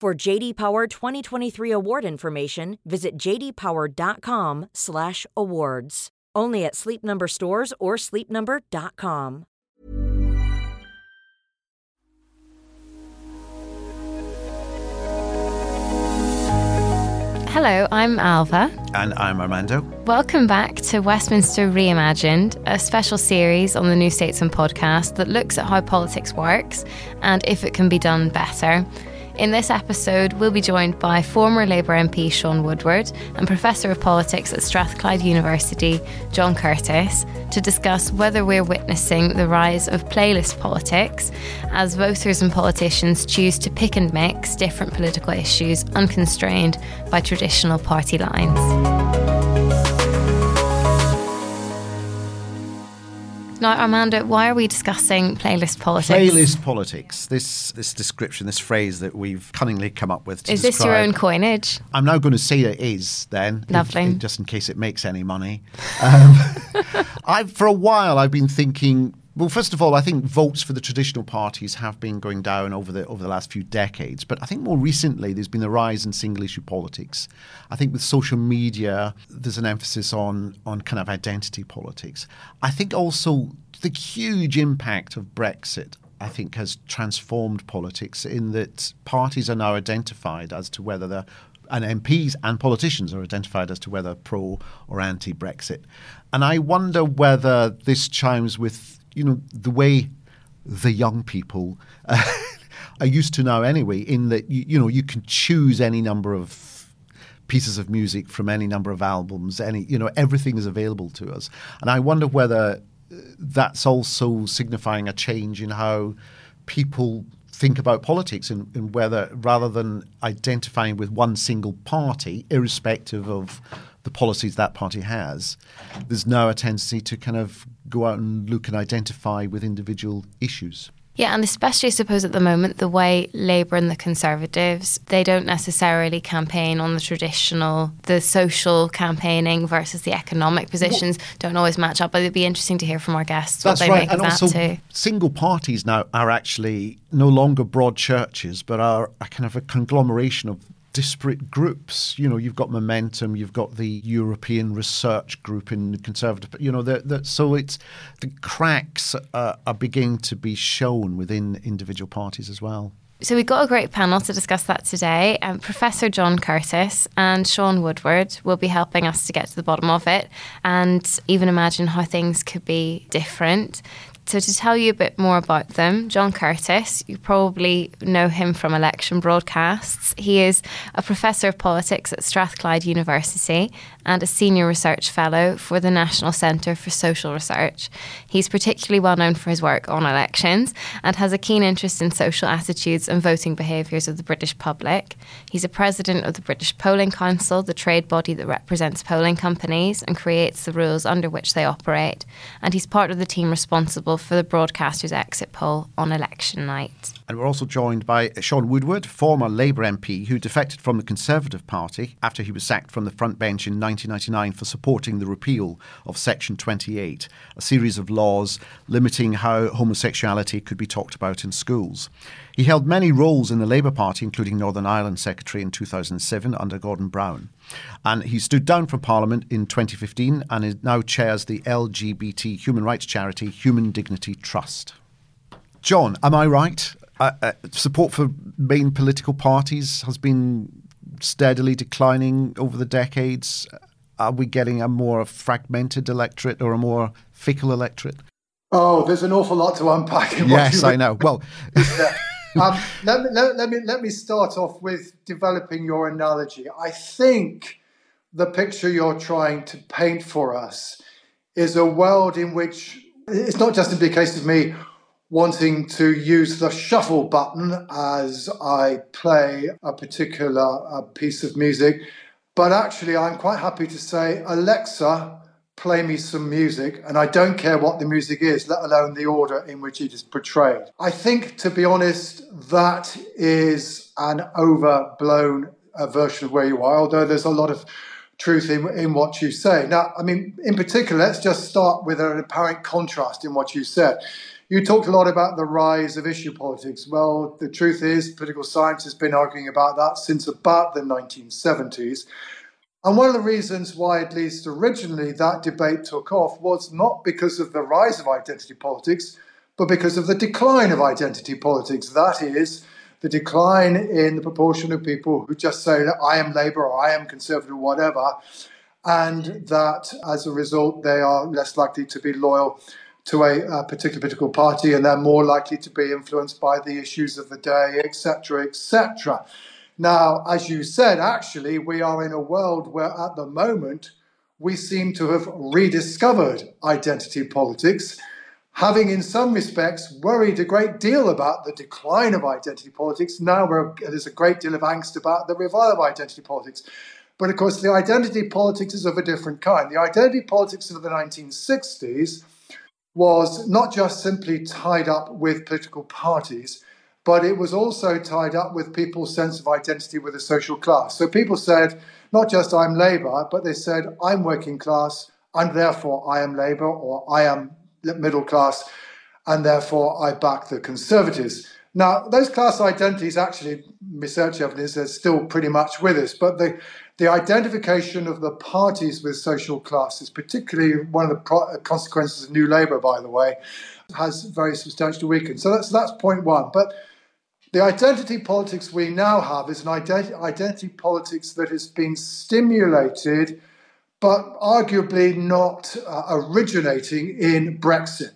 For J.D. Power 2023 award information, visit jdpower.com/awards. Only at Sleep Number stores or sleepnumber.com. Hello, I'm Ailbhe. And I'm Armando. Welcome back to Westminster Reimagined, a special series on the New Statesman podcast that looks at how politics works and if it can be done better. In this episode, we'll be joined by former Labour MP Shaun Woodward and Professor of Politics at Strathclyde University, John Curtice, to discuss whether we're witnessing the rise of playlist politics as voters and politicians choose to pick and mix different political issues unconstrained by traditional party lines. Now, Armando, why are we discussing playlist politics? Playlist politics, this description, this phrase that we've cunningly come up with to describe. Is this your own coinage? I'm now going to say it is, then. Lovely. Just in case it makes any money. For a while, I've been thinking... Well, first of all, I think votes for the traditional parties have been going down over the last few decades. But I think more recently, there's been a rise in single-issue politics. I think with social media, there's an emphasis on kind of identity politics. I think also the huge impact of Brexit, I think, has transformed politics in that parties are now identified as to whether they're... And MPs and politicians are identified as to whether pro or anti-Brexit. And I wonder whether this chimes with... You know, the way the young people are used to now anyway, in that, you know, you can choose any number of pieces of music from any number of albums, everything is available to us. And I wonder whether that's also signifying a change in how people think about politics and whether, rather than identifying with one single party, irrespective of the policies that party has, there's now a tendency to kind of go out and look and identify with individual issues. Yeah, and especially, I suppose, at the moment, the way Labour and the Conservatives, they don't necessarily campaign on the social campaigning versus the economic positions don't always match up. But it'd be interesting to hear from our guests what they make of that too. That's right, and also single parties now are actually no longer broad churches, but are a kind of a conglomeration of disparate groups. You know, you've got Momentum, you've got the European Research Group in Conservative, so it's the cracks are beginning to be shown within individual parties as well. So we've got a great panel to discuss that today. Professor John Curtice and Shaun Woodward will be helping us to get to the bottom of it and even imagine how things could be different. So to tell you a bit more about them, John Curtice, you probably know him from election broadcasts. He is a professor of politics at Strathclyde University and a senior research fellow for the National Centre for Social Research. He's particularly well known for his work on elections and has a keen interest in social attitudes and voting behaviours of the British public. He's a president of the British Polling Council, the trade body that represents polling companies and creates the rules under which they operate. And he's part of the team responsible for the broadcaster's exit poll on election night. And we're also joined by Shaun Woodward, former Labour MP who defected from the Conservative Party after he was sacked from the front bench in 1999 for supporting the repeal of Section 28, a series of laws limiting how homosexuality could be talked about in schools. He held many roles in the Labour Party, including Northern Ireland Secretary in 2007 under Gordon Brown. And he stood down from Parliament in 2015 and is now chairs the LGBT human rights charity Human Dignity Trust. John, am I right? Support for main political parties has been steadily declining over the decades. Are we getting a more fragmented electorate or a more fickle electorate? Oh, there's an awful lot to unpack. Yes, I know. Well, let me start off with developing your analogy. I think the picture you're trying to paint for us is a world in which it's not just a big case of me wanting to use the shuffle button as I play a particular piece of music, but actually I'm quite happy to say, Alexa, play me some music, and I don't care what the music is, let alone the order in which it is portrayed. I think, to be honest, that is an overblown version of where you are, although there's a lot of truth in what you say. Now, I mean, in particular, let's just start with an apparent contrast in what you said. You talked a lot about the rise of issue politics. Well, the truth is, political science has been arguing about that since about the 1970s. And one of the reasons why, at least originally, that debate took off was not because of the rise of identity politics, but because of the decline of identity politics. That is, the decline in the proportion of people who just say that I am Labour or I am Conservative or whatever, and that as a result they are less likely to be loyal to a particular political party, and they're more likely to be influenced by the issues of the day, etc., etc. Now, as you said, actually, we are in a world where at the moment we seem to have rediscovered identity politics, having in some respects worried a great deal about the decline of identity politics. Now there's a great deal of angst about the revival of identity politics. But of course, the identity politics is of a different kind. The identity politics of the 1960s was not just simply tied up with political parties, but it was also tied up with people's sense of identity with a social class. So people said, not just I'm Labour, but they said, I'm working class, and therefore I am Labour, or I am middle class, and therefore I back the Conservatives. Now, those class identities actually, research evidence, are still pretty much with us, but the identification of the parties with social classes, particularly one of the consequences of New Labour, by the way, has very substantially weakened. So that's point one. But the identity politics we now have is an identity politics that has been stimulated, but arguably not originating in Brexit.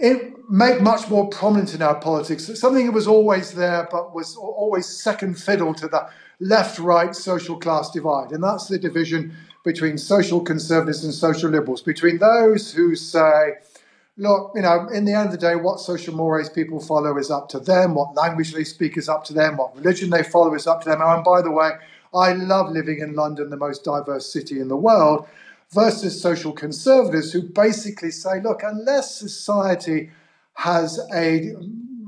It made much more prominent in our politics, something that was always there but was always second fiddle to the left-right social class divide, and that's the division between social conservatives and social liberals, between those who say, look, you know, in the end of the day, what social mores people follow is up to them, what language they speak is up to them, what religion they follow is up to them, and by the way, I love living in London, the most diverse city in the world, versus social conservatives who basically say, look, unless society has a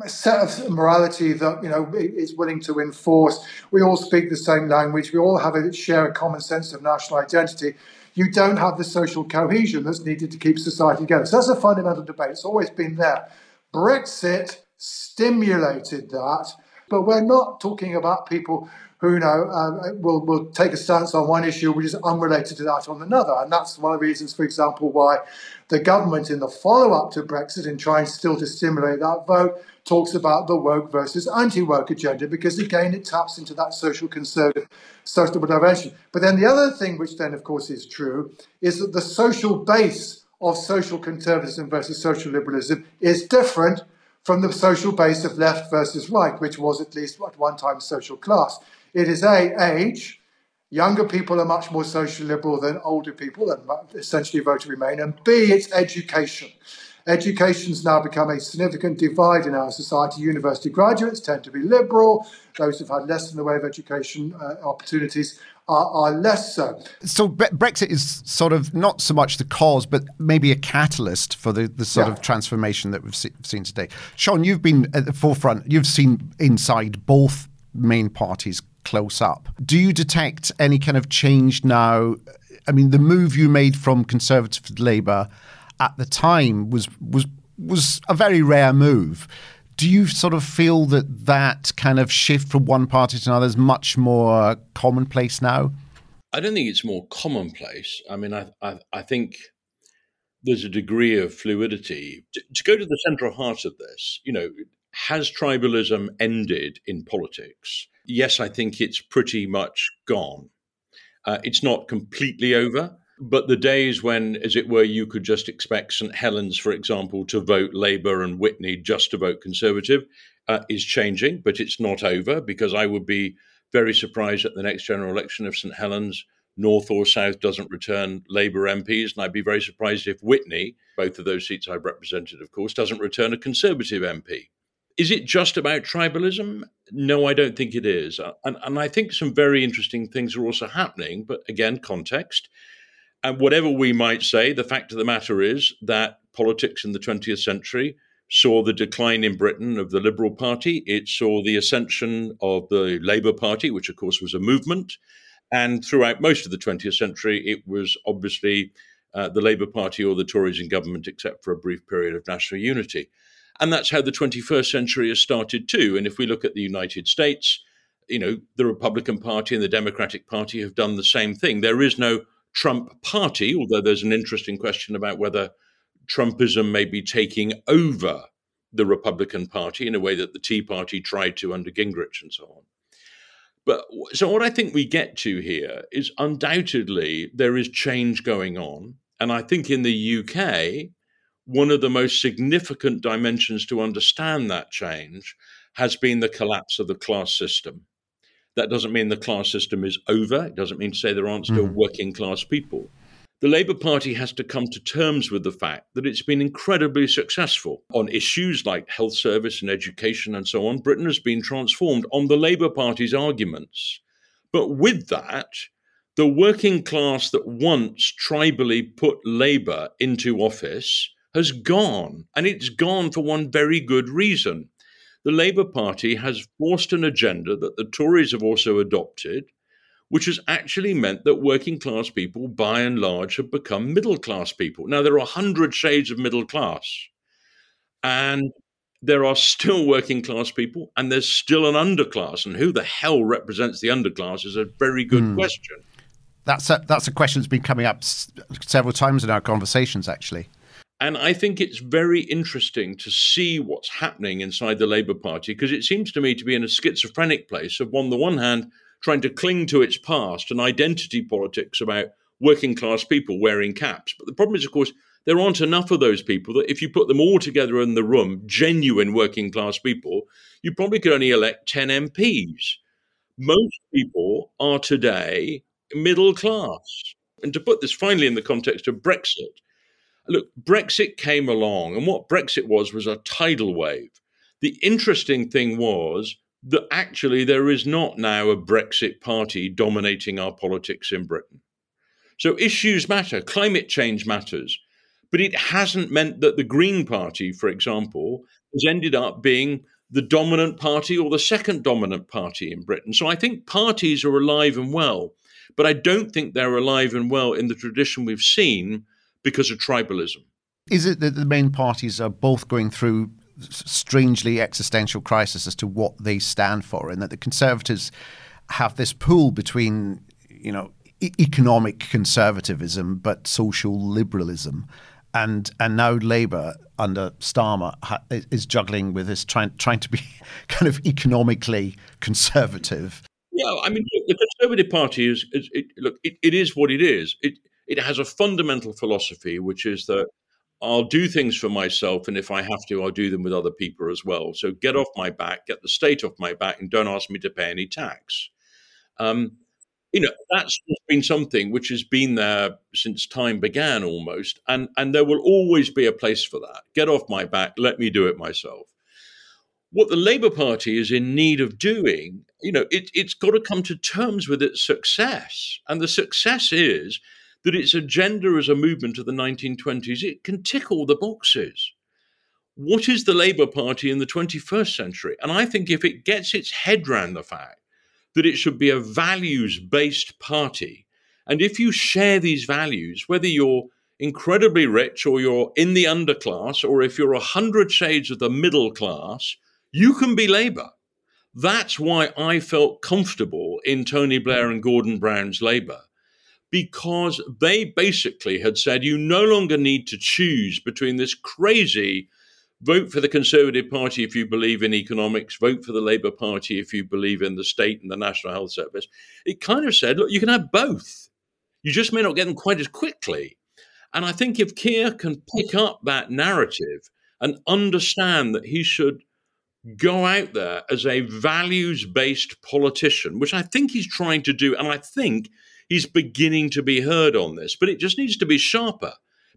set of morality that, you know, is willing to enforce, we all speak the same language, we all have a share a common sense of national identity, you don't have the social cohesion that's needed to keep society together. So that's a fundamental debate. It's always been there. Brexit stimulated that, but we're not talking about people who, you know, will take a stance on one issue which is unrelated to that on another. And that's one of the reasons, for example, why the government in the follow-up to Brexit and trying still to stimulate that vote talks about the woke versus anti-woke agenda, because, again, it taps into that social conservative, social dimension. But then the other thing, which then, of course, is true, is that the social base of social conservatism versus social liberalism is different from the social base of left versus right, which was at least at one time social class. It is age. Younger people are much more social liberal than older people and essentially vote to remain. And B, it's education. Education's now become a significant divide in our society. University graduates tend to be liberal. Those who've had less in the way of education opportunities are less so. So Brexit is sort of not so much the cause, but maybe a catalyst for the sort of transformation that we've seen today. Shaun, you've been at the forefront. You've seen inside both main parties close up. Do you detect any kind of change now? I mean, the move you made from Conservative to Labour at the time was a very rare move. Do you sort of feel that that kind of shift from one party to another is much more commonplace now? I don't think it's more commonplace. I mean, I think there's a degree of fluidity. To go to the central heart of this, you know, has tribalism ended in politics? Yes, I think it's pretty much gone. It's not completely over, but the days when, as it were, you could just expect St Helens, for example, to vote Labour and Witney just to vote Conservative is changing, but it's not over, because I would be very surprised at the next general election if St Helens, North or South, doesn't return Labour MPs. And I'd be very surprised if Witney, both of those seats I've represented, of course, doesn't return a Conservative MP. Is it just about tribalism? No, I don't think it is. And I think some very interesting things are also happening, but again, context. And whatever we might say, the fact of the matter is that politics in the 20th century saw the decline in Britain of the Liberal Party. It saw the ascension of the Labour Party, which of course was a movement. And throughout most of the 20th century, it was obviously the Labour Party or the Tories in government, except for a brief period of national unity. And that's how the 21st century has started too. And if we look at the United States, you know, the Republican Party and the Democratic Party have done the same thing. There is no Trump party, although there's an interesting question about whether Trumpism may be taking over the Republican Party in a way that the Tea Party tried to under Gingrich and so on. But so what I think we get to here is undoubtedly there is change going on. And I think in the UK, one of the most significant dimensions to understand that change has been the collapse of the class system. That doesn't mean the class system is over. It doesn't mean to say there aren't still working class people. The Labour Party has to come to terms with the fact that it's been incredibly successful on issues like health service and education and so on. Britain has been transformed on the Labour Party's arguments. But with that, the working class that once tribally put Labour into office has gone, and it's gone for one very good reason. The Labour Party has forced an agenda that the Tories have also adopted, which has actually meant that working class people, by and large, have become middle class people. Now, there are 100 shades of middle class, and there are still working class people, and there's still an underclass. And who the hell represents the underclass is a very good question. That's a question that's been coming up several times in our conversations, actually. And I think it's very interesting to see what's happening inside the Labour Party, because it seems to me to be in a schizophrenic place of, on the one hand, trying to cling to its past and identity politics about working class people wearing caps. But the problem is, of course, there aren't enough of those people that if you put them all together in the room, genuine working class people, you probably could only elect 10 MPs. Most people are today middle class. And to put this finally in the context of Brexit, look, Brexit came along, and what Brexit was a tidal wave. The interesting thing was that actually there is not now a Brexit party dominating our politics in Britain. So issues matter, climate change matters, but it hasn't meant that the Green Party, for example, has ended up being the dominant party or the second dominant party in Britain. So I think parties are alive and well, but I don't think they're alive and well in the tradition we've seen because of tribalism. Is it that the main parties are both going through strangely existential crisis as to what they stand for, and that the Conservatives have this pull between, you know, economic conservatism but social liberalism, and now Labour under Starmer is juggling with this, trying to be kind of economically conservative? Yeah, I mean, the Conservative Party is what it is. It has a fundamental philosophy, which is that I'll do things for myself, and if I have to, I'll do them with other people as well. So get off my back, get the state off my back, and don't ask me to pay any tax. That's been something which has been there since time began almost, and there will always be a place for that. Get off my back, let me do it myself. What the Labour Party is in need of doing, it's got to come to terms with its success, and the success is that its agenda as a movement of the 1920s, it can tick all the boxes. What is the Labour Party in the 21st century? And I think if it gets its head round the fact that it should be a values-based party, and if you share these values, whether you're incredibly rich or you're in the underclass, or if you're 100 shades of the middle class, you can be Labour. That's why I felt comfortable in Tony Blair and Gordon Brown's Labour, because they basically had said, you no longer need to choose between this crazy Vote for the Conservative Party if you believe in economics. Vote for the Labour Party if you believe in the state and the National Health Service. It kind of said, look, you can have both. You just may not get them quite as quickly. And I think if Keir can pick up that narrative and understand that he should go out there as a values-based politician, which I think he's trying to do, and I think he's beginning to be heard on this, but it just needs to be sharper,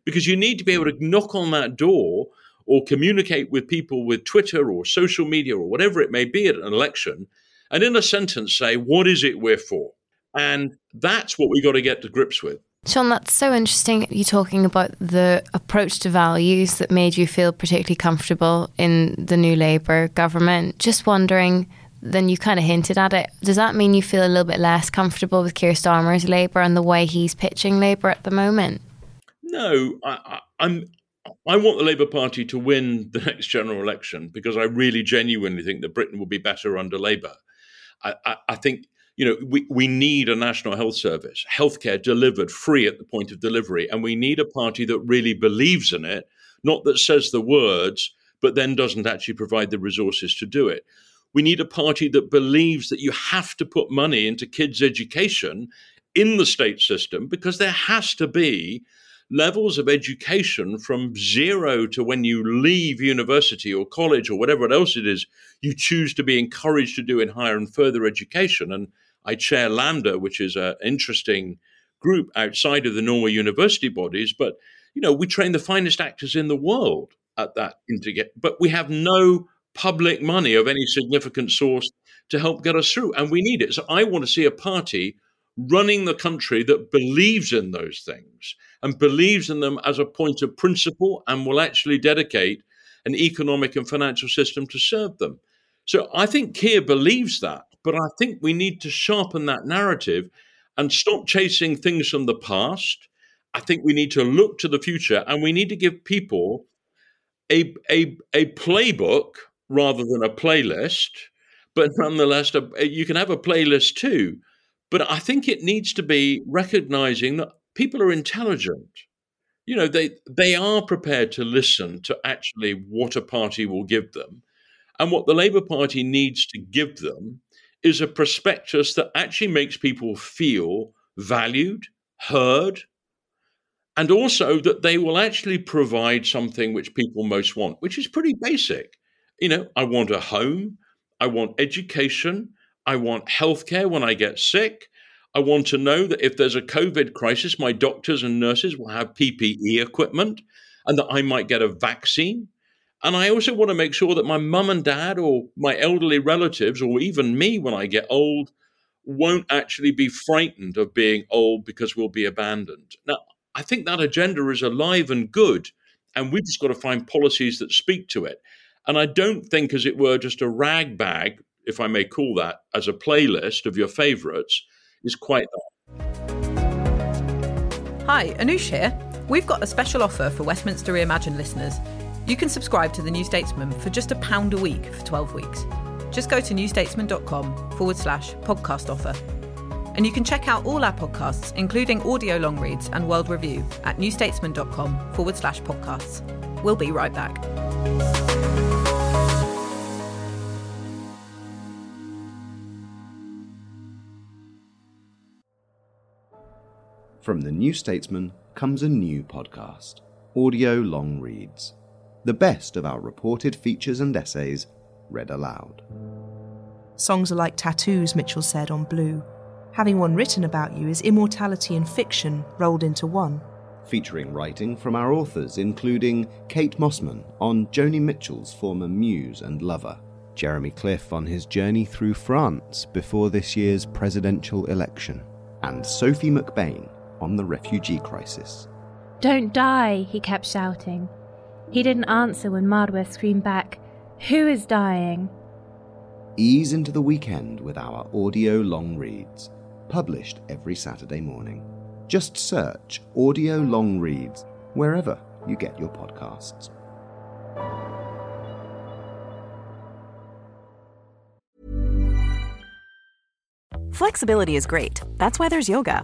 because you need to be able to knock on that door or communicate with people with Twitter or social media or whatever it may be at an election, and in a sentence say, what is it we're for? And that's what we got to get to grips with. Shaun, that's so interesting. You're talking about the approach to values that made you feel particularly comfortable in the new Labour government. Just wondering, then you kind of hinted at it, does that mean you feel a little bit less comfortable with Keir Starmer's Labour and the way he's pitching Labour at the moment? No, I want the Labour Party to win the next general election because I really genuinely think that Britain will be better under Labour. I think, you know, we need a national health service, healthcare delivered free at the point of delivery. And we need a party that really believes in it, not that says the words, but then doesn't actually provide the resources to do it. We need a party that believes that you have to put money into kids' education in the state system, because there has to be levels of education from zero to when you leave university or college or whatever else it is you choose to be encouraged to do in higher and further education. And I chair Lambda, which is an interesting group outside of the normal university bodies. But, you know, we train the finest actors in the world at that. But we have no public money of any significant source to help get us through. And we need it. So I want to see a party running the country that believes in those things and believes in them as a point of principle and will actually dedicate an economic and financial system to serve them. So I think Keir believes that, but I think we need to sharpen that narrative and stop chasing things from the past. I think we need to look to the future, and we need to give people a playbook rather than a playlist, but nonetheless, you can have a playlist too. But I think it needs to be recognizing that people are intelligent. You know, they are prepared to listen to actually what a party will give them. And what the Labour Party needs to give them is a prospectus that actually makes people feel valued, heard, and also that they will actually provide something which people most want, which is pretty basic. You know, I want a home, I want education, I want healthcare when I get sick. I want to know that if there's a COVID crisis, my doctors and nurses will have PPE equipment and that I might get a vaccine. And I also want to make sure that my mum and dad or my elderly relatives or even me when I get old won't actually be frightened of being old because we'll be abandoned. Now, I think that agenda is alive and good, and we've just got to find policies that speak to it. And I don't think, as it were, just a rag bag, if I may call that, as a playlist of your favourites, is quite that. Hi, Anoush here. We've got a special offer for Westminster Reimagined listeners. You can subscribe to The New Statesman for just £1 a week for 12 weeks. Just go to newstatesman.com/podcast offer. And you can check out all our podcasts, including audio long reads and World Review, at newstatesman.com/podcasts. We'll be right back. From The New Statesman comes a new podcast, Audio Long Reads, the best of our reported features and essays read aloud. Songs are like tattoos, Mitchell said on Blue. Having one written about you is immortality and fiction rolled into one. Featuring writing from our authors, including Kate Mossman on Joni Mitchell's former muse and lover, Jeremy Cliff on his journey through France before this year's presidential election, and Sophie McBain on the refugee crisis. "Don't die," he kept shouting. He didn't answer when Mardware screamed back, "Who is dying?" Ease into the weekend with our audio long reads, published every Saturday morning. Just search Audio Long Reads wherever you get your podcasts. Flexibility is great. That's why there's yoga.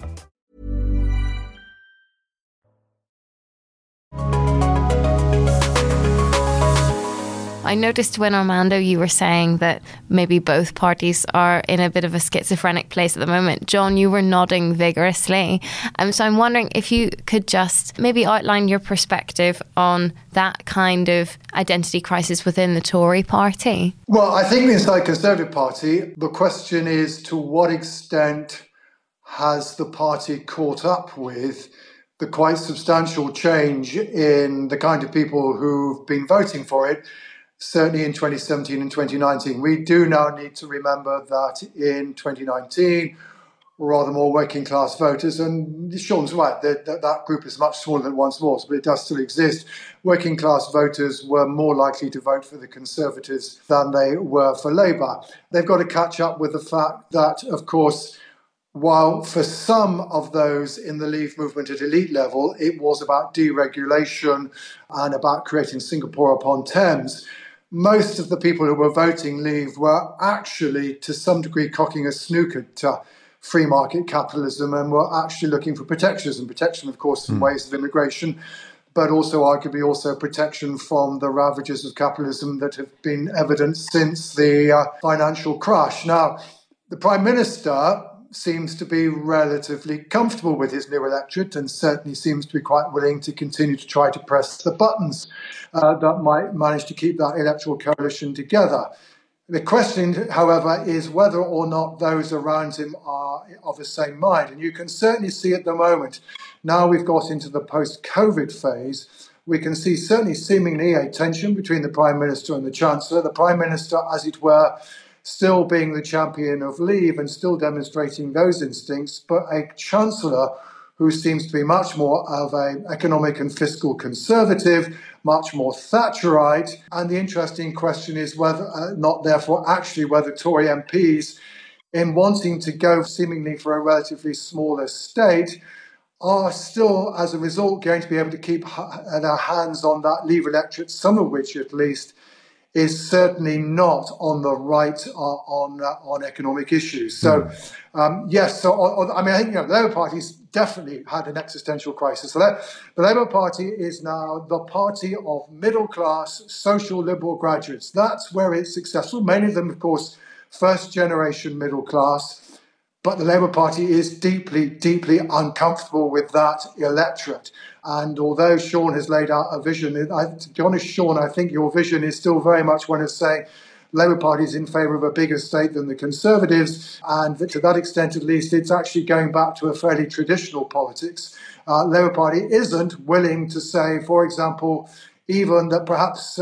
I noticed when, Armando, you were saying that maybe both parties are in a bit of a schizophrenic place at the moment. John, you were nodding vigorously. So I'm wondering if you could just maybe outline your perspective on that kind of identity crisis within the Tory party. Well, I think inside Conservative Party, the question is to what extent has the party caught up with the quite substantial change in the kind of people who've been voting for it, certainly in 2017 and 2019. We do now need to remember that in 2019, rather more working class voters, and Sean's right, that group is much smaller than it once was, but it does still exist. Working class voters were more likely to vote for the Conservatives than they were for Labour. They've got to catch up with the fact that, of course, while for some of those in the Leave movement at elite level, it was about deregulation and about creating Singapore upon Thames, most of the people who were voting Leave were actually, to some degree, cocking a snook at free market capitalism and were actually looking for protectionism. Protection, of course, in ways of immigration, but also arguably also protection from the ravages of capitalism that have been evident since the financial crash. Now, the Prime Minister seems to be relatively comfortable with his new electorate and certainly seems to be quite willing to continue to try to press the buttons that might manage to keep that electoral coalition together. The question, however, is whether or not those around him are of the same mind. And you can certainly see at the moment, now we've got into the post-COVID phase, we can see certainly seemingly a tension between the Prime Minister and the Chancellor. The Prime Minister, as it were, still being the champion of Leave and still demonstrating those instincts, but a Chancellor who seems to be much more of an economic and fiscal conservative, much more Thatcherite. And the interesting question is whether not, therefore, actually whether Tory MPs, in wanting to go seemingly for a relatively smaller state, are still, as a result, going to be able to keep their hands on that Leave electorate, some of which, at least, is certainly not on the right on economic issues. So, yes, so I mean, I think the Labour Party's definitely had an existential crisis. So the Labour Party is now the party of middle-class social liberal graduates. That's where it's successful. Many of them, of course, first-generation middle-class. But the Labour Party is deeply, deeply uncomfortable with that electorate. And although Sean has laid out a vision, to be honest, Sean, I think your vision is still very much one of saying Labour Party is in favour of a bigger state than the Conservatives, and that to that extent, at least, it's actually going back to a fairly traditional politics. Labour Party isn't willing to say, for example, even that perhaps,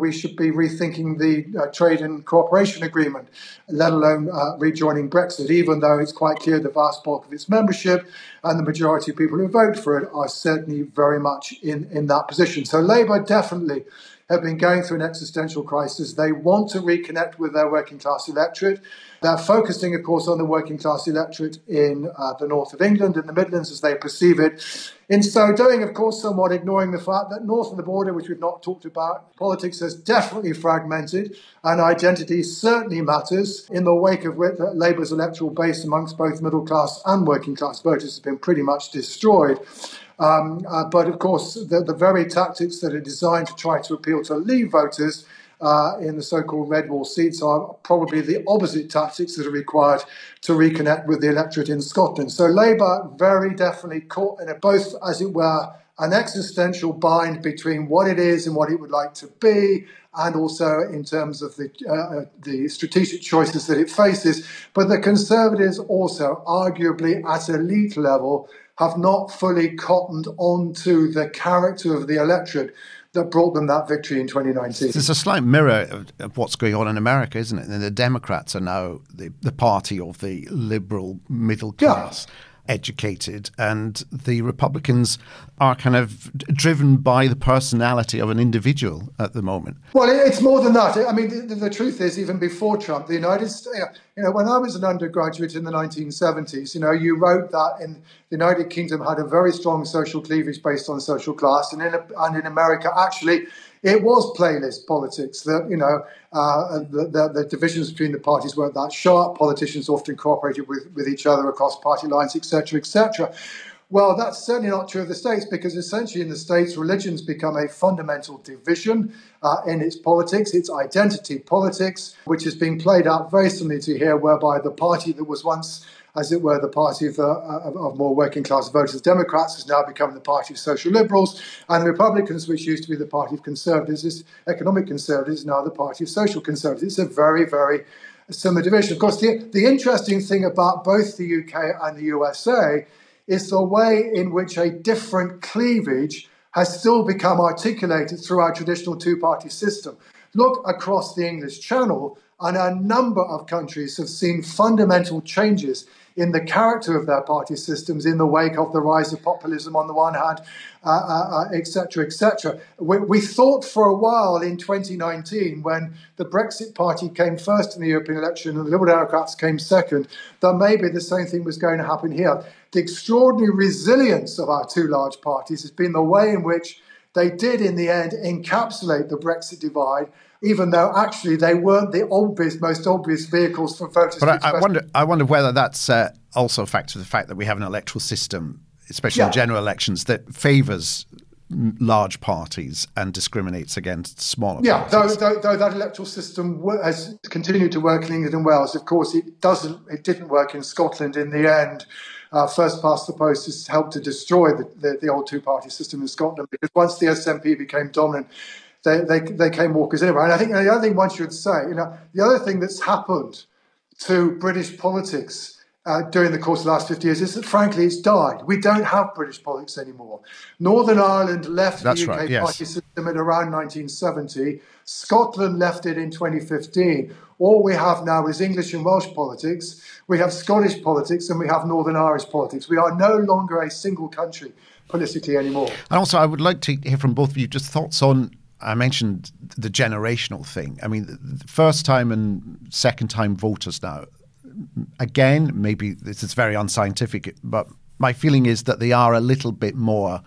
we should be rethinking the trade and cooperation agreement, let alone rejoining Brexit, even though it's quite clear the vast bulk of its membership and the majority of people who vote for it are certainly very much in that position. So Labour definitely have been going through an existential crisis. They want to reconnect with their working class electorate. They're focusing, of course, on the working class electorate in the north of England, in the Midlands as they perceive it. In so doing, of course, somewhat ignoring the fact that north of the border, which we've not talked about, politics has definitely fragmented and identity certainly matters, in the wake of which Labour's electoral base amongst both middle class and working class voters has been pretty much destroyed. But, of course, the very tactics that are designed to try to appeal to Leave voters in the so-called red wall seats are probably the opposite tactics that are required to reconnect with the electorate in Scotland. So Labour very definitely caught in both, as it were, an existential bind between what it is and what it would like to be, and also in terms of the strategic choices that it faces. But the Conservatives also, arguably at elite level, have not fully cottoned onto the character of the electorate that brought them that victory in 2019. There's a slight mirror of what's going on in America, isn't it? And the Democrats are now the party of the liberal middle class. Yeah. educated, and the Republicans are kind of driven by the personality of an individual at the moment. Well, it's more than that. I mean, the truth is, even before Trump, the United States, you know, when I was an undergraduate in the 1970s, you know, you wrote that in the United Kingdom had a very strong social cleavage based on social class, and in America, actually, it was playlist politics that, you know, the divisions between the parties weren't that sharp. Politicians often cooperated with each other across party lines, etc., etc. Well, that's certainly not true of the States, because essentially in the States, religion's become a fundamental division in its politics, its identity politics, which is being played out very similarly to here, whereby the party that was once, as it were, the party of more working-class voters, Democrats, has now become the party of social liberals, and the Republicans, which used to be the party of conservatives, is economic conservatives, now the party of social conservatives. It's a very, very similar division. Of course, the interesting thing about both the UK and the USA is the way in which a different cleavage has still become articulated through our traditional two-party system. Look across the English Channel, and a number of countries have seen fundamental changes in the character of their party systems in the wake of the rise of populism on the one hand, etc., etc. We thought for a while in 2019, when the Brexit party came first in the European election and the Liberal Democrats came second, that maybe the same thing was going to happen here. The extraordinary resilience of our two large parties has been the way in which they did, in the end, encapsulate the Brexit divide, even though actually they weren't the most obvious vehicles for voters. But I wonder whether that's also a factor of the fact that we have an electoral system, especially in general elections, that favours large parties and discriminates against smaller parties. Yeah, though that electoral system has continued to work in England and Wales. Of course, it didn't work in Scotland in the end. First past the post has helped to destroy the old two-party system in Scotland, because once the SNP became dominant, they came walkers anywhere. And I think the other thing one should say, you know, the other thing that's happened to British politics during the course of the last 50 years is that, frankly, it's died. We don't have British politics anymore. Northern Ireland left party system at around 1970. Scotland left it in 2015. All we have now is English and Welsh politics. We have Scottish politics, and we have Northern Irish politics. We are no longer a single country politically anymore. And also, I would like to hear from both of you just thoughts on, I mentioned the generational thing. I mean, the first time and second time voters now. Again, maybe this is very unscientific, but my feeling is that they are a little bit more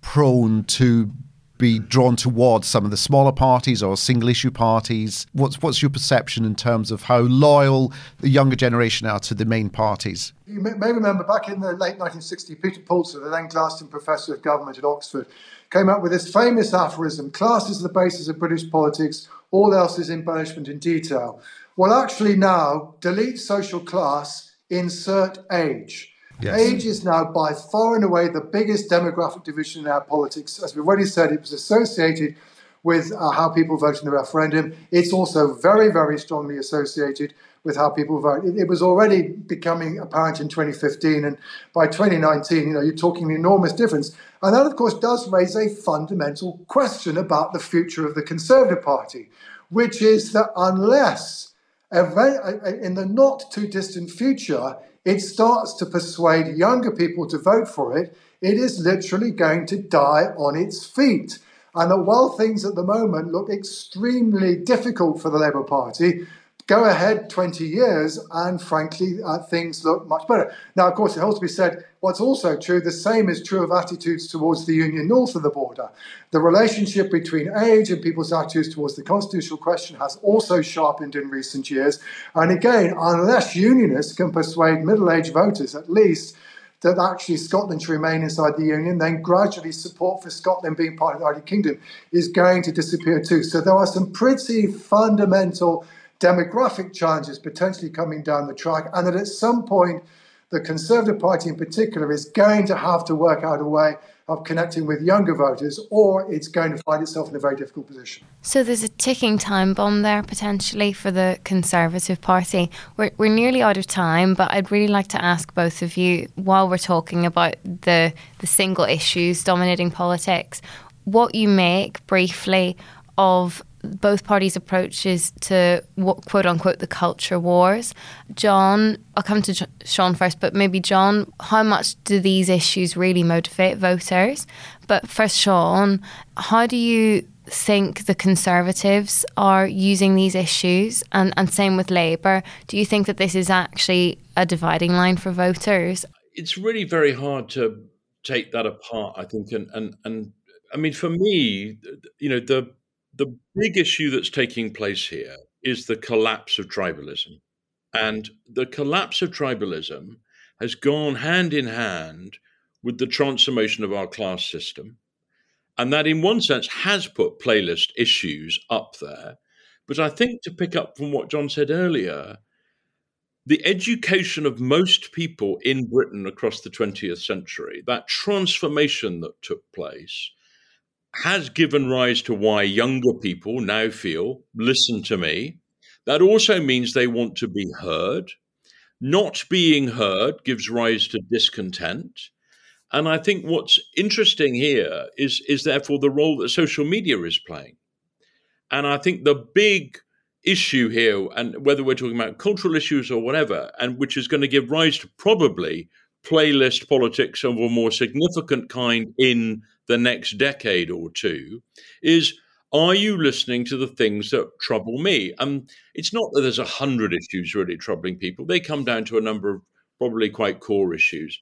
prone to be drawn towards some of the smaller parties or single-issue parties. What's your perception in terms of how loyal the younger generation are to the main parties? You may remember back in the late 1960s, Peter Poulter, the then Glaston Professor of Government at Oxford, came up with this famous aphorism: class is the basis of British politics, all else is embellishment in detail. Well, actually now, delete social class, insert age. Yes. Age is now by far and away the biggest demographic division in our politics. As we've already said, it was associated with how people vote in the referendum. It's also very, very strongly associated with how people vote. It was already becoming apparent in 2015, and by 2019, you know, you're talking an enormous difference. And that, of course, does raise a fundamental question about the future of the Conservative Party, which is that unless in the not too distant future, it starts to persuade younger people to vote for it, it is literally going to die on its feet. And that while things at the moment look extremely difficult for the Labour Party, go ahead 20 years and, frankly, things look much better. Now, of course, it has to be said, what's also true, the same is true of attitudes towards the Union north of the border. The relationship between age and people's attitudes towards the constitutional question has also sharpened in recent years. And again, unless unionists can persuade middle-aged voters, at least, that actually Scotland should remain inside the Union, then gradually support for Scotland being part of the United Kingdom is going to disappear too. So there are some pretty fundamental demographic challenges potentially coming down the track, and that at some point the Conservative Party in particular is going to have to work out a way of connecting with younger voters, or it's going to find itself in a very difficult position. So there's a ticking time bomb there potentially for the Conservative Party. We're nearly out of time, but I'd really like to ask both of you, while we're talking about the single issues dominating politics, what you make briefly of both parties' approaches to what, quote unquote, the culture wars. John, I'll come to Shaun first, but maybe John, how much do these issues really motivate voters? But first, Shaun, how do you think the Conservatives are using these issues? And same with Labour. Do you think that this is actually a dividing line for voters? It's really very hard to take that apart, I think. And I mean, for me, you know, the big issue that's taking place here is the collapse of tribalism. And the collapse of tribalism has gone hand in hand with the transformation of our class system. And that, in one sense, has put playlist issues up there. But I think, to pick up from what John said earlier, the education of most people in Britain across the 20th century, that transformation that took place, has given rise to why younger people now feel, listen to me. That also means they want to be heard. Not being heard gives rise to discontent. And I think what's interesting here is therefore the role that social media is playing. And I think the big issue here, and whether we're talking about cultural issues or whatever, and which is going to give rise to probably playlist politics of a more significant kind in the next decade or two, is, are you listening to the things that trouble me? It's not that there's 100 issues really troubling people. They come down to a number of probably quite core issues.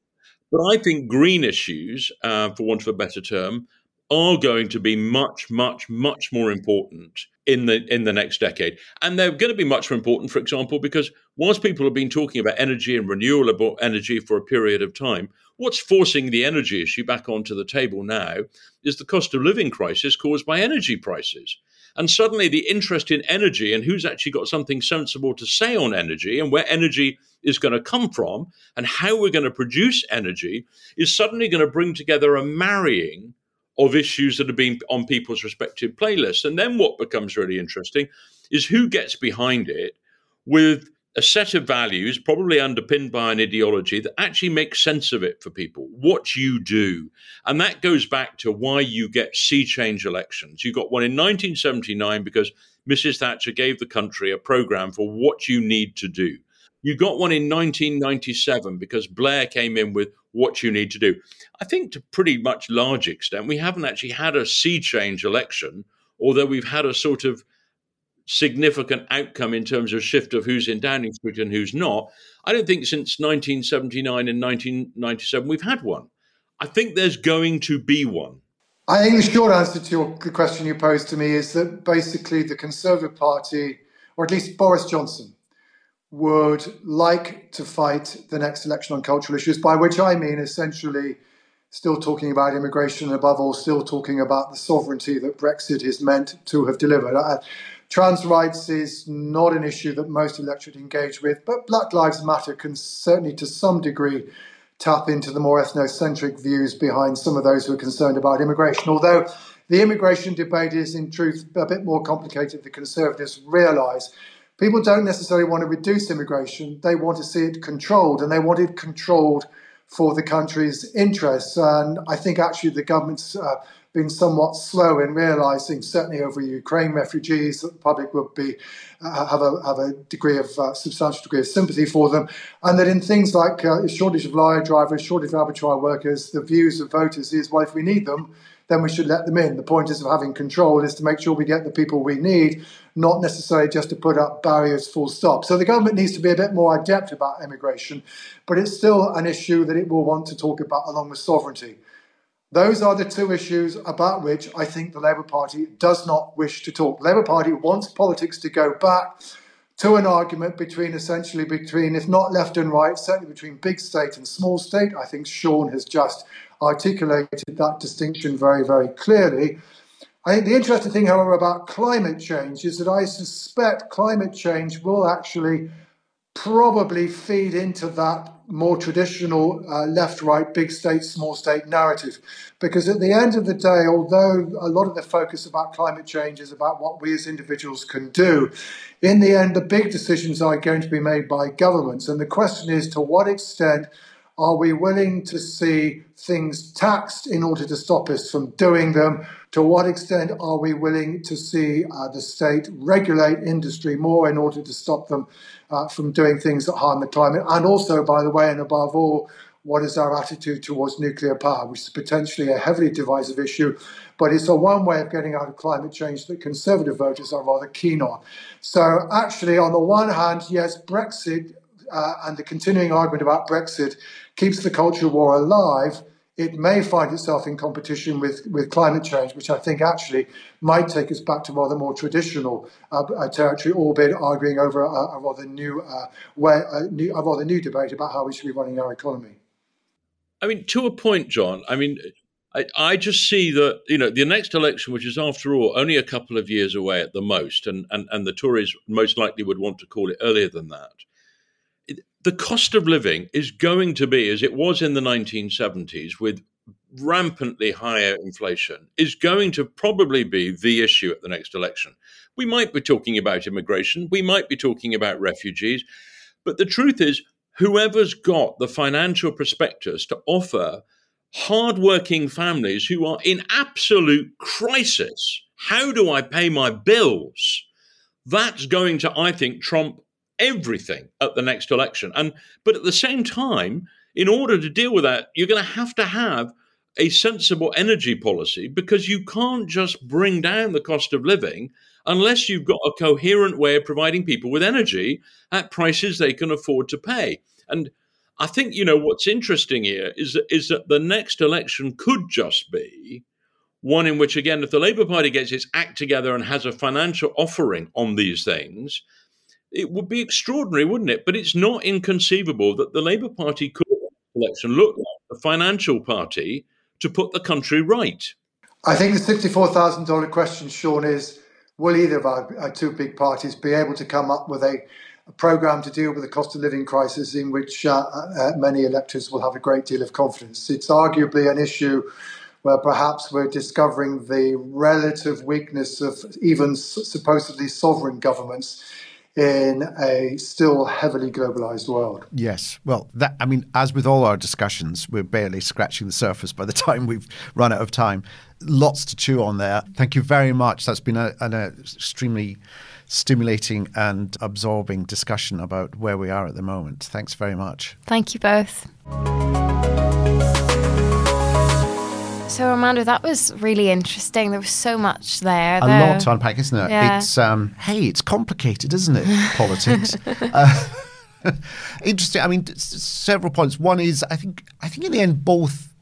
But I think green issues, for want of a better term, are going to be much, much, much more important in the next decade. And they're going to be much more important, for example, because whilst people have been talking about energy and renewable energy for a period of time, what's forcing the energy issue back onto the table now is the cost of living crisis caused by energy prices. And suddenly the interest in energy and who's actually got something sensible to say on energy and where energy is going to come from and how we're going to produce energy is suddenly going to bring together a marrying of issues that have been on people's respective playlists. And then what becomes really interesting is who gets behind it with a set of values, probably underpinned by an ideology that actually makes sense of it for people, what you do. And that goes back to why you get sea change elections. You got one in 1979 because Mrs. Thatcher gave the country a programme for what you need to do. You got one in 1997 because Blair came in with what you need to do. I think to pretty much large extent, we haven't actually had a sea change election, although we've had a sort of significant outcome in terms of shift of who's in Downing Street and who's not. I don't think since 1979 and 1997 we've had one. I think there's going to be one. I think the short answer to the question you posed to me is that basically the Conservative Party, or at least Boris Johnson, would like to fight the next election on cultural issues, by which I mean essentially still talking about immigration and above all still talking about the sovereignty that Brexit is meant to have delivered. Trans rights is not an issue that most electorate engage with, but Black Lives Matter can certainly to some degree tap into the more ethnocentric views behind some of those who are concerned about immigration, although the immigration debate is in truth a bit more complicated than Conservatives realise. People don't necessarily want to reduce immigration. They want to see it controlled, and they want it controlled for the country's interests. And I think actually the government's been somewhat slow in realising, certainly over Ukraine refugees, that the public would be have a degree of substantial degree of sympathy for them, and that in things like shortage of lorry drivers, shortage of abattoir workers, the views of voters is, well, if we need them, then we should let them in. The point is of having control is to make sure we get the people we need, not necessarily just to put up barriers full stop. So the government needs to be a bit more adept about immigration, but it's still an issue that it will want to talk about along with sovereignty. Those are the two issues about which I think the Labour Party does not wish to talk. The Labour Party wants politics to go back to an argument between, if not left and right, certainly between big state and small state. I think Shaun has just articulated that distinction very, very clearly. I think the interesting thing, however, about climate change is that I suspect climate change will actually probably feed into that more traditional left-right, big state, small state narrative. Because at the end of the day, although a lot of the focus about climate change is about what we as individuals can do, in the end, the big decisions are going to be made by governments. And the question is, to what extent Are we willing to see things taxed in order to stop us from doing them? To what extent are we willing to see the state regulate industry more in order to stop them from doing things that harm the climate? And also, by the way, and above all, what is our attitude towards nuclear power, which is potentially a heavily divisive issue, but it's a one way of getting out of climate change that Conservative voters are rather keen on. So actually, on the one hand, yes, Brexit and the continuing argument about Brexit keeps the culture war alive. It may find itself in competition with climate change, which I think actually might take us back to rather more traditional territory, albeit arguing over a rather new a rather new debate about how we should be running our economy. I mean, to a point, John. I mean, I just see that, you know, the next election, which is after all only a couple of years away at the most, and the Tories most likely would want to call it earlier than that. The cost of living is going to be, as it was in the 1970s, with rampantly higher inflation, is going to probably be the issue at the next election. We might be talking about immigration. We might be talking about refugees. But the truth is, whoever's got the financial prospectus to offer hardworking families who are in absolute crisis, how do I pay my bills? That's going to, I think, trump everything at the next election. But at the same time, in order to deal with that, you're going to have a sensible energy policy, because you can't just bring down the cost of living unless you've got a coherent way of providing people with energy at prices they can afford to pay. And I think, you know, what's interesting here is that the next election could just be one in which, again, if the Labour Party gets its act together and has a financial offering on these things, it would be extraordinary, wouldn't it? But it's not inconceivable that the Labour Party could, election, look like the financial party to put the country right. I think the $64,000 question, Shaun, is will either of our two big parties be able to come up with a programme to deal with the cost of living crisis in which many electors will have a great deal of confidence? It's arguably an issue where perhaps we're discovering the relative weakness of even supposedly sovereign governments in a still heavily globalized world. Yes. Well, that, I mean, as with all our discussions, we're barely scratching the surface by the time we've run out of time. Lots to chew on there. Thank you very much. That's been an extremely stimulating and absorbing discussion about where we are at the moment. Thanks very much. Thank you both. So, Armando, that was really interesting. There was so much there. A lot to unpack, isn't it? Yeah. It's, hey, it's complicated, isn't it, politics? Interesting. I mean, several points. One is, I think in the end, both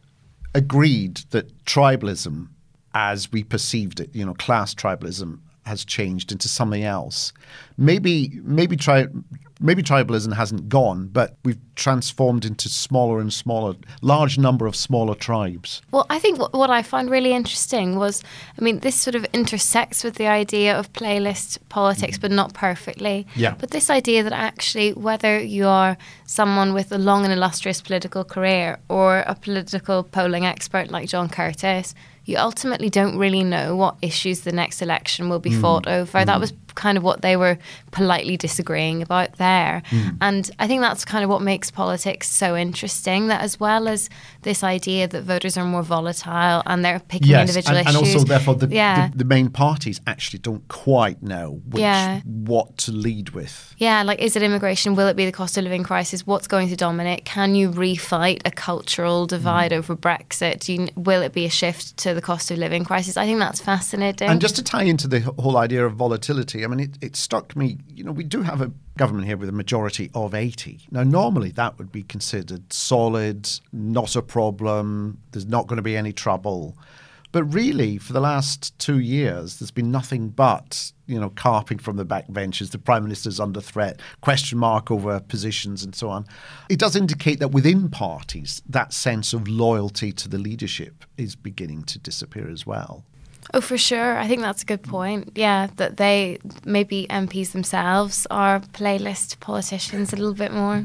agreed that tribalism, as we perceived it, you know, class tribalism, has changed into something else. Maybe tribalism hasn't gone, but we've transformed into smaller and smaller, large number of smaller tribes. Well, I think what I found really interesting was, I mean, this sort of intersects with the idea of playlist politics, but not perfectly. Yeah. But this idea that actually whether you are someone with a long and illustrious political career or a political polling expert like John Curtice, you ultimately don't really know what issues the next election will be fought over. That was kind of what they were politely disagreeing about there. And I think that's kind of what makes politics so interesting, that as well as this idea that voters are more volatile and they're picking individual issues. And also, therefore, the main parties actually don't quite know what to lead with. Yeah, like, is it immigration? Will it be the cost of living crisis? What's going to dominate? Can you refight a cultural divide over Brexit? Will it be a shift to the cost of living crisis? I think that's fascinating. And just to tie into the whole idea of volatility, I mean, it struck me, you know, we do have a government here with a majority of 80. Now, normally that would be considered solid, not a problem, there's not going to be any trouble. But really, for the last 2 years, there's been nothing but, you know, carping from the backbenches, the Prime Minister's under threat, question mark over positions and so on. It does indicate that within parties, that sense of loyalty to the leadership is beginning to disappear as well. Oh, for sure. I think that's a good point. Yeah, that they, maybe MPs themselves, are playlist politicians a little bit more.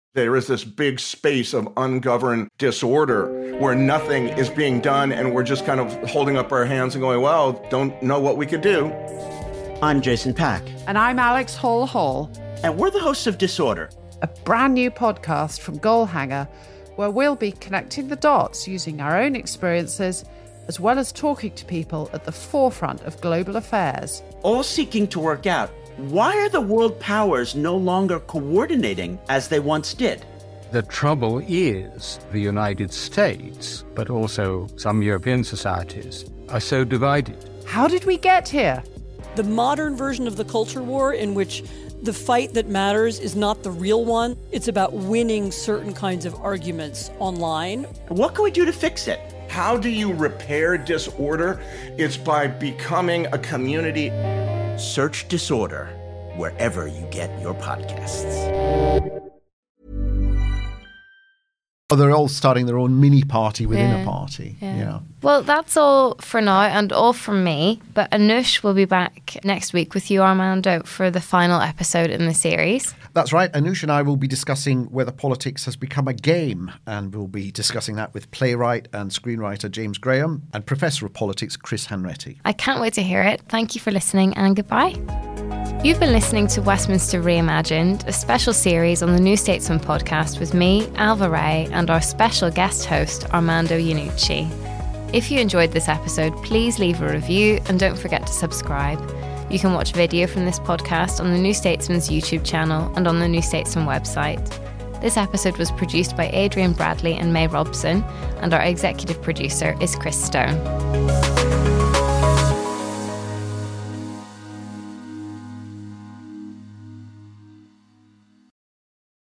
There is this big space of ungoverned disorder where nothing is being done and we're just kind of holding up our hands and going, well, don't know what we could do. I'm Jason Pack. And I'm Alex Hall. And we're the hosts of Disorder, a brand new podcast from Goalhanger where we'll be connecting the dots using our own experiences as well as talking to people at the forefront of global affairs. All seeking to work out, why are the world powers no longer coordinating as they once did? The trouble is the United States, but also some European societies, are so divided. How did we get here? The modern version of the culture war in which the fight that matters is not the real one. It's about winning certain kinds of arguments online. What can we do to fix it? How do you repair disorder? It's by becoming a community. Search Disorder wherever you get your podcasts. Oh, they're all starting their own mini party within a party. Yeah. Well, that's all for now and all from me. But Anoush will be back next week with you, Armando, for the final episode in the series. That's right. Anoush and I will be discussing whether politics has become a game. And we'll be discussing that with playwright and screenwriter James Graham and Professor of Politics Chris Hanretty. I can't wait to hear it. Thank you for listening and goodbye. You've been listening to Westminster Reimagined, a special series on the New Statesman podcast with me, Ailbhe Rea, and our special guest host, Armando Iannucci. If you enjoyed this episode, please leave a review and don't forget to subscribe. You can watch video from this podcast on the New Statesman's YouTube channel and on the New Statesman website. This episode was produced by Adrian Bradley and May Robson, and our executive producer is Chris Stone.